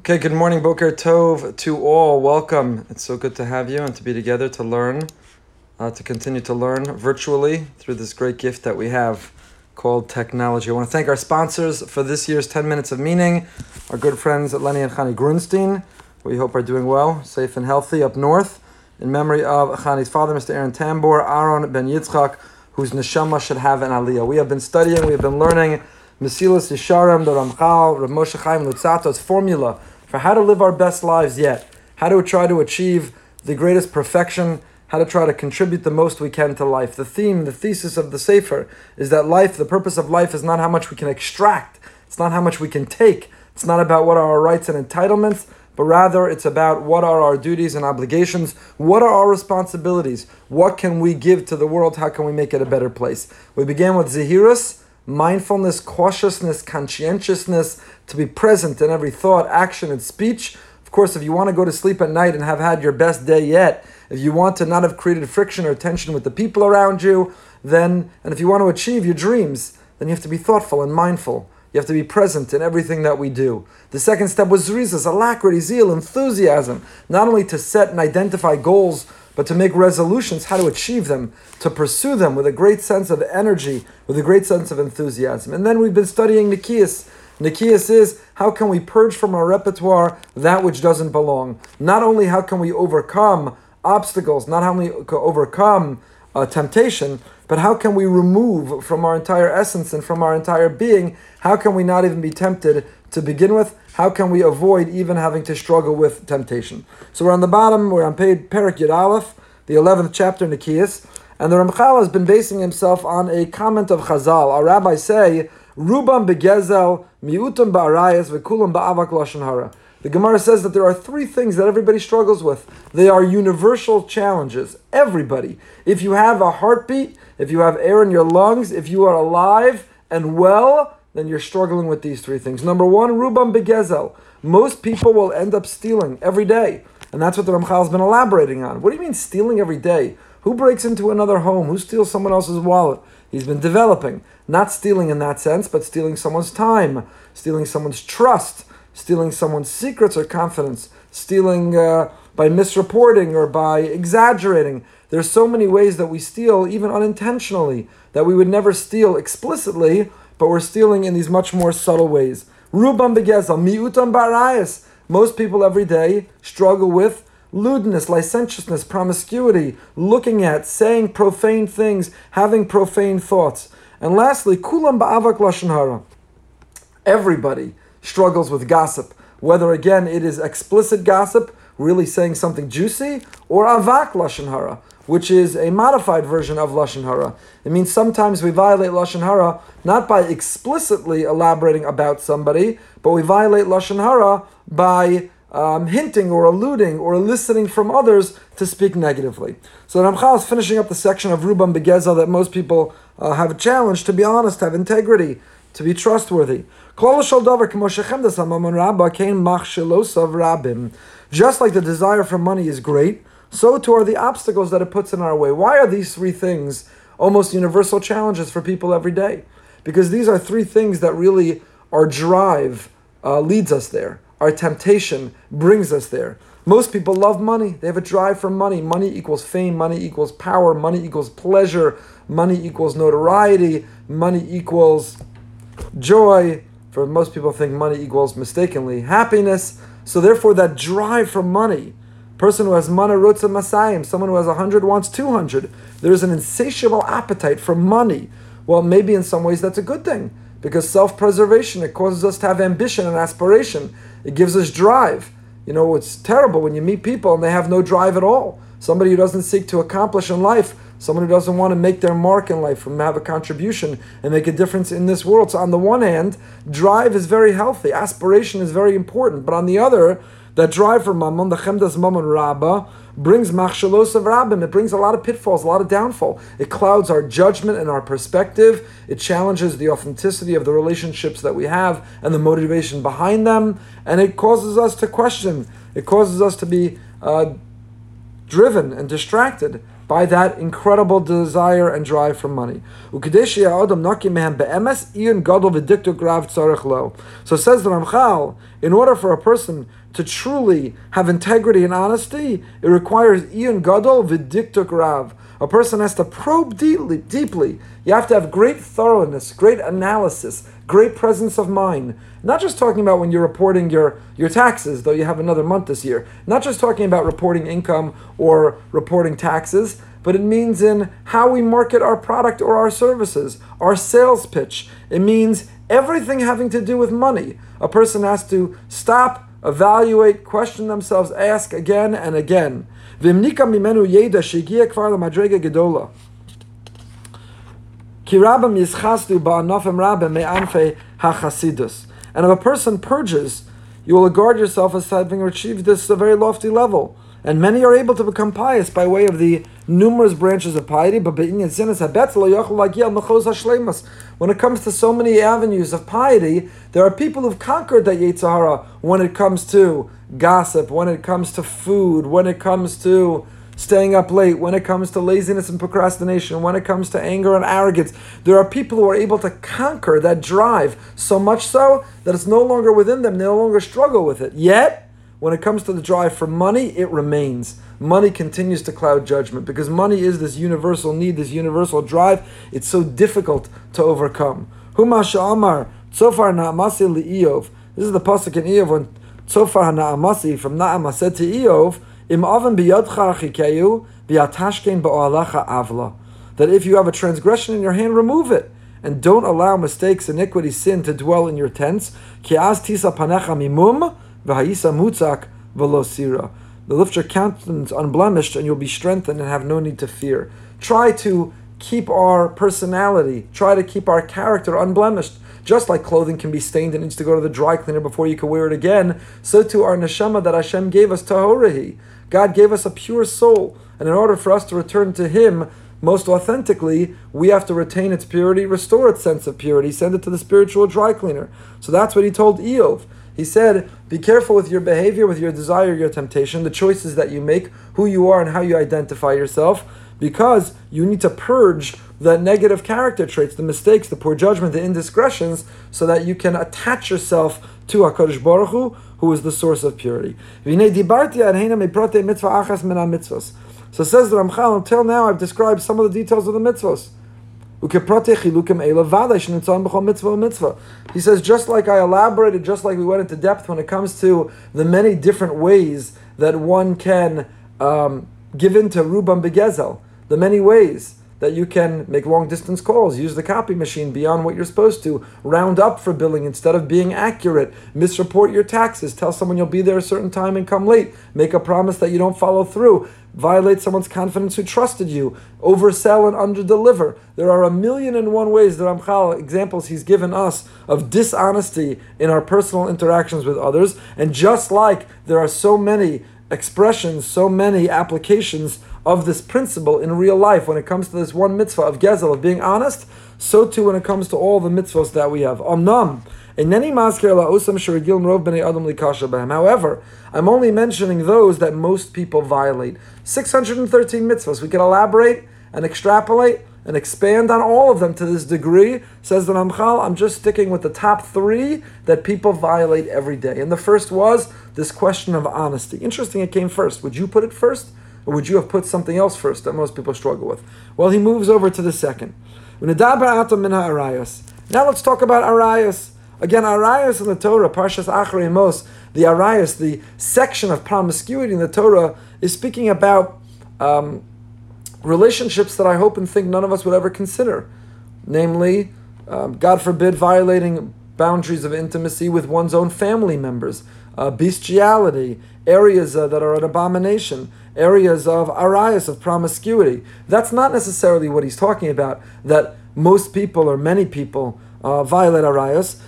Okay, good morning, Boker Tov to all. Welcome. It's so good to have you and to be together to learn, to continue to learn virtually through this great gift that we have called technology. I want to thank our sponsors for this year's 10 Minutes of Meaning, our good friends at Lenny and Chani Grunstein, who we hope are doing well, safe and healthy up north, in memory of Chani's father, Mr. Aaron Tambor, Aaron Ben Yitzchak, whose Neshama should have an aliyah. We have been studying, we have been learning Mesilas Yesharim, the Ramchal, Rav Moshe Chaim Luzzato's formula for how to live our best lives yet, how to try to achieve the greatest perfection, how to try to contribute the most we can to life. The theme, the thesis of the Sefer is that life, the purpose of life is not how much we can extract, it's not how much we can take, it's not about what are our rights and entitlements, but rather it's about what are our duties and obligations, what are our responsibilities, what can we give to the world, how can we make it a better place. We began with Zehiris, mindfulness, cautiousness, conscientiousness, to be present in every thought, action, and speech. Of course, if you want to go to sleep at night and have had your best day yet, if you want to not have created friction or tension with the people around you, then, and if you want to achieve your dreams, then you have to be thoughtful and mindful. You have to be present in everything that we do. The second step was Zrizis, alacrity, zeal, enthusiasm, not only to set and identify goals, but to make resolutions, how to achieve them, to pursue them with a great sense of energy, with a great sense of enthusiasm. And then we've been studying Nikius. Nicias is, how can we purge from our repertoire that which doesn't belong? Not only how can we overcome obstacles, not only overcome temptation, but how can we remove from our entire essence and from our entire being, how can we not even be tempted to begin with? How can we avoid even having to struggle with temptation? So we're on the bottom, we're on Perek Yud Aleph, the 11th chapter, Nikius, and the Ramchal has been basing himself on a comment of Chazal. Our rabbis say, Rubam begezel miutem ba'arayis ve'kulam ba'avak l'ashen hara. The Gemara says that there are three things that everybody struggles with. They are universal challenges. Everybody. If you have a heartbeat, if you have air in your lungs, if you are alive and well, then you're struggling with these three things. Number one, Rubam begezel. Most people will end up stealing every day. And that's what the Ramchal has been elaborating on. What do you mean stealing every day? Who breaks into another home? Who steals someone else's wallet? He's been developing. Not stealing in that sense, but stealing someone's time, stealing someone's trust, stealing someone's secrets or confidence, stealing by misreporting or by exaggerating. There's so many ways that we steal, even unintentionally, that we would never steal explicitly, but we're stealing in these much more subtle ways. Rubam begezel, miutam ba'arayis. Most people every day struggle with lewdness, licentiousness, promiscuity, looking at, saying profane things, having profane thoughts. And lastly, kulam ba'avak lashon hara. Everybody struggles with gossip, whether again it is explicit gossip, really saying something juicy, or avak lashon hara, which is a modified version of Lashon Hara. It means sometimes we violate Lashon Hara not by explicitly elaborating about somebody, but we violate Lashon Hara by hinting or alluding or eliciting from others to speak negatively. So Ramchal is finishing up the section of Rubam Begezel that most people have a challenge to be honest, have integrity, to be trustworthy. Just like the desire for money is great, so too are the obstacles that it puts in our way. Why are these three things almost universal challenges for people every day? Because these are three things that really our drive leads us there. Our temptation brings us there. Most people love money. They have a drive for money. Money equals fame. Money equals power. Money equals pleasure. Money equals notoriety. Money equals joy. For most people think money equals, mistakenly, happiness. So therefore, that drive for money, person who has mana roots in Masayim, someone who has 100 wants 200. There is an insatiable appetite for money. Well, maybe in some ways that's a good thing. Because self-preservation, it causes us to have ambition and aspiration. It gives us drive. You know, it's terrible when you meet people and they have no drive at all. Somebody who doesn't seek to accomplish in life, someone who doesn't want to make their mark in life, and have a contribution and make a difference in this world. So on the one hand, drive is very healthy. Aspiration is very important. But on the other, that drive for Mammon, the Chemdaz Mammon Rabbah, brings machshalos of rabbim. It brings a lot of pitfalls, a lot of downfall. It clouds our judgment and our perspective. It challenges the authenticity of the relationships that we have and the motivation behind them. And it causes us to question. It causes us to be driven and distracted by that incredible desire and drive for money. So says the Ramchal, in order for a person to truly have integrity and honesty, it requires iyun gadol v'diktuk rav. A person has to probe deeply. You have to have great thoroughness, great analysis, great presence of mind. Not just talking about when you're reporting your taxes, though you have another month this year. Not just talking about reporting income or reporting taxes, but it means in how we market our product or our services, our sales pitch. It means everything having to do with money. A person has to stop, evaluate, question themselves, ask again and again. V'imnika mimenu yeida shegiya kvar l'madrega gedola. Ki rabim yizchasdu ba'anofim rabim me'anfei ha'chasidus. And if a person purges, you will regard yourself as having achieved this a very lofty level. And many are able to become pious by way of the numerous branches of piety. But when it comes to so many avenues of piety, there are people who've conquered that Yitzhara when it comes to gossip, when it comes to food, when it comes to staying up late, when it comes to laziness and procrastination, when it comes to anger and arrogance. There are people who are able to conquer that drive, so much so that it's no longer within them, they no longer struggle with it. Yet, when it comes to the drive for money, it remains. Money continues to cloud judgment because money is this universal need, this universal drive. It's so difficult to overcome. Humasha Amar, Tsofar Naamasi li Iov. This is the Pasuk in Iov when Tsofar Naamasi from Naama said to Iov, Im oven biyadcha achikeyu, biyatashkein ba'oalacha avla. That if you have a transgression in your hand, remove it. And don't allow mistakes, iniquity, sin to dwell in your tents. Ki az tisa panecha mimum, v'ha'isa mutzak velosira. Lift your countenance unblemished, and you'll be strengthened and have no need to fear. Try to keep our personality, try to keep our character unblemished. Just like clothing can be stained and needs to go to the dry cleaner before you can wear it again, so too our Neshama that Hashem gave us, Tahorahi. God gave us a pure soul, and in order for us to return to Him most authentically, we have to retain its purity, restore its sense of purity, send it to the spiritual dry cleaner. So that's what He told Iov. He said, be careful with your behavior, with your desire, your temptation, the choices that you make, who you are and how you identify yourself, because you need to purge the negative character traits, the mistakes, the poor judgment, the indiscretions, so that you can attach yourself to HaKadosh Baruch Hu, who is the source of purity. So says the Ramchal, until now I've described some of the details of the mitzvos. He says, just like I elaborated, just like we went into depth when it comes to the many different ways that one can give in to Rubam begezel, the many ways that you can make long distance calls, use the copy machine beyond what you're supposed to, round up for billing instead of being accurate, misreport your taxes, tell someone you'll be there a certain time and come late, make a promise that you don't follow through, violate someone's confidence who trusted you, oversell and underdeliver. There are a million and one ways, the Ramchal, examples he's given us of dishonesty in our personal interactions with others. And just like there are so many expressions, so many applications of this principle in real life when it comes to this one mitzvah of Gezel, of being honest, so too when it comes to all the mitzvahs that we have. However, I'm only mentioning those that most people violate. 613 mitzvahs. We can elaborate and extrapolate and expand on all of them to this degree. Says the Ramchal, I'm just sticking with the top three that people violate every day. And the first was this question of honesty. Interesting, it came first. Would you put it first? Or would you have put something else first that most people struggle with? Well, he moves over to the second. Now let's talk about arayas. Again, arayas in the Torah, Parshas Achare Mos, the arayas, the section of promiscuity in the Torah, is speaking about relationships that I hope and think none of us would ever consider. Namely, God forbid, violating boundaries of intimacy with one's own family members, bestiality, areas that are an abomination, areas of arayas, of promiscuity. That's not necessarily what he's talking about, that most people or many people violate arayas.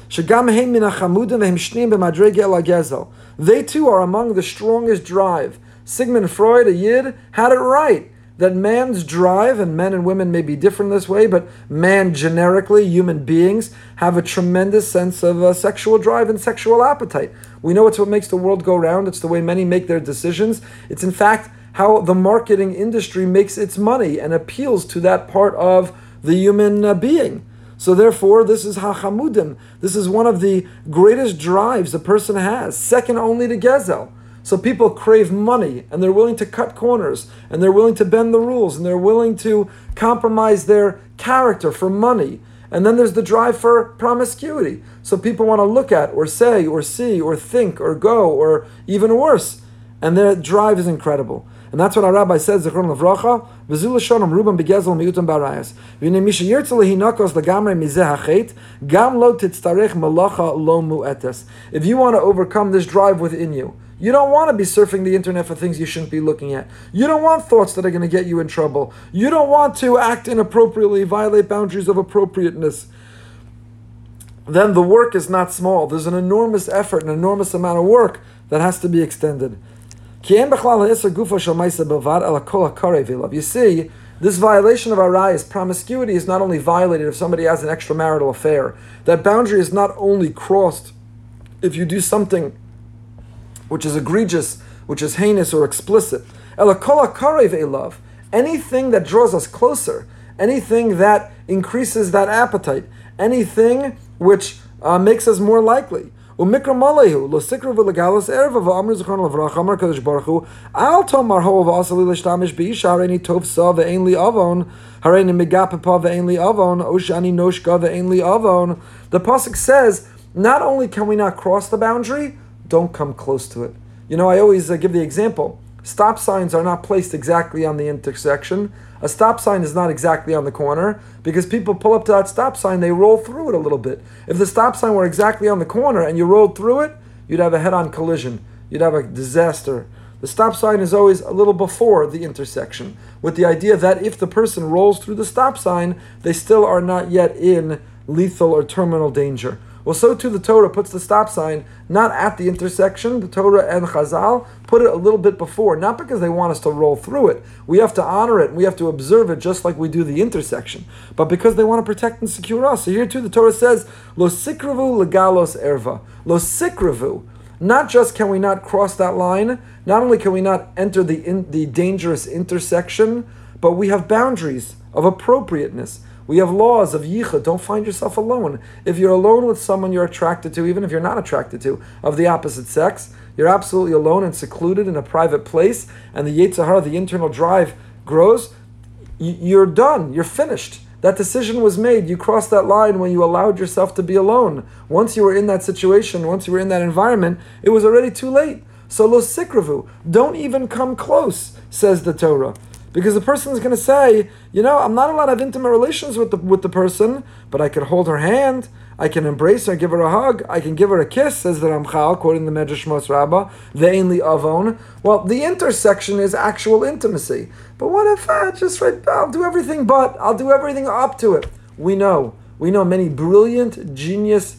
They too are among the strongest drive. Sigmund Freud, a Yid, had it right. That man's drive, and men and women may be different this way, but man generically, human beings, have a tremendous sense of sexual drive and sexual appetite. We know it's what makes the world go round. It's the way many make their decisions. It's in fact how the marketing industry makes its money and appeals to that part of the human being. So therefore, this is hachamudim. This is one of the greatest drives a person has, second only to Gezel. So people crave money, and they're willing to cut corners, and they're willing to bend the rules, and they're willing to compromise their character for money. And then there's the drive for promiscuity. So people want to look at, or say, or see, or think, or go, or even worse. And their drive is incredible. And that's what our rabbi says, Zichron Levracha, V'zu L'shonim Rubam begezel miutem ba'arayis. V'nei misha yirtza lehinakos legamrei mizeh hachet, gam lo titztarech malacha lo mu'etes. If you want to overcome this drive within you, you don't want to be surfing the internet for things you shouldn't be looking at. You don't want thoughts that are going to get you in trouble. You don't want to act inappropriately, violate boundaries of appropriateness. Then the work is not small. There's an enormous effort, an enormous amount of work that has to be extended. You see, this violation of arayas, promiscuity, is not only violated if somebody has an extramarital affair. That boundary is not only crossed if you do something which is egregious, which is heinous or explicit. Anything that draws us closer, anything that increases that appetite, anything which makes us more likely. The Pasuk says, not only can we not cross the boundary, don't come close to it. You know, I always give the example. Stop signs are not placed exactly on the intersection. A stop sign is not exactly on the corner, because people pull up to that stop sign, they roll through it a little bit. If the stop sign were exactly on the corner and you rolled through it, you'd have a head-on collision. You'd have a disaster. The stop sign is always a little before the intersection, with the idea that if the person rolls through the stop sign, they still are not yet in lethal or terminal danger. Well, so too the Torah puts the stop sign not at the intersection. The Torah and Chazal put it a little bit before, not because they want us to roll through it. We have to honor it, and we have to observe it just like we do the intersection, but because they want to protect and secure us. So here too the Torah says, Lo sikrevu legalos erva. Lo sikrevu. Not just can we not cross that line, not only can we not enter the dangerous intersection, but we have boundaries of appropriateness. We have laws of yichud. Don't find yourself alone. If you're alone with someone you're attracted to, even if you're not attracted to, of the opposite sex, you're absolutely alone and secluded in a private place, and the Yitzhara, the internal drive, grows, you're done. You're finished. That decision was made. You crossed that line when you allowed yourself to be alone. Once you were in that situation, once you were in that environment, it was already too late. So lo sikravu, don't even come close, says the Torah. Because the person is going to say, you know, I'm not allowed to have intimate relations with the person, but I can hold her hand, I can embrace her, give her a hug, I can give her a kiss, says the Ramchal, quoting the Medrash Mos Rabbah, ve'ein li avon. Well, the intersection is actual intimacy. But what if I'll do everything but, I'll do everything up to it. We know many brilliant, genius,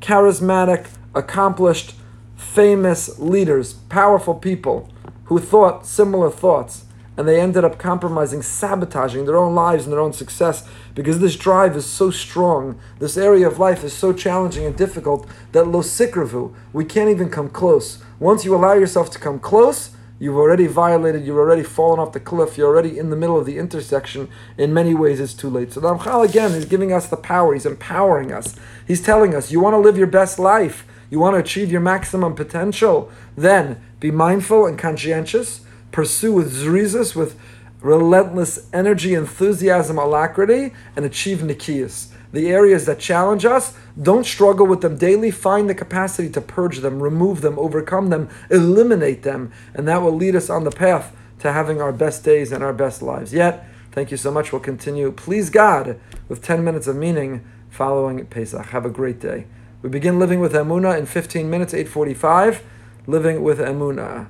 charismatic, accomplished, famous leaders, powerful people who thought similar thoughts. And they ended up compromising, sabotaging their own lives and their own success, because this drive is so strong, this area of life is so challenging and difficult that lo sikravu, we can't even come close. Once you allow yourself to come close, you've already violated, you've already fallen off the cliff, you're already in the middle of the intersection. In many ways, it's too late. So the Ramchal again is giving us the power, he's empowering us. He's telling us, you want to live your best life, you want to achieve your maximum potential, then be mindful and conscientious. Pursue with Zrizis, with relentless energy, enthusiasm, alacrity, and achieve Nikius. The areas that challenge us, don't struggle with them daily. Find the capacity to purge them, remove them, overcome them, eliminate them. And that will lead us on the path to having our best days and our best lives. Yet, thank you so much. We'll continue, please God, with 10 minutes of meaning following Pesach. Have a great day. We begin living with Amuna in 15 minutes, 8:45. Living with Amuna.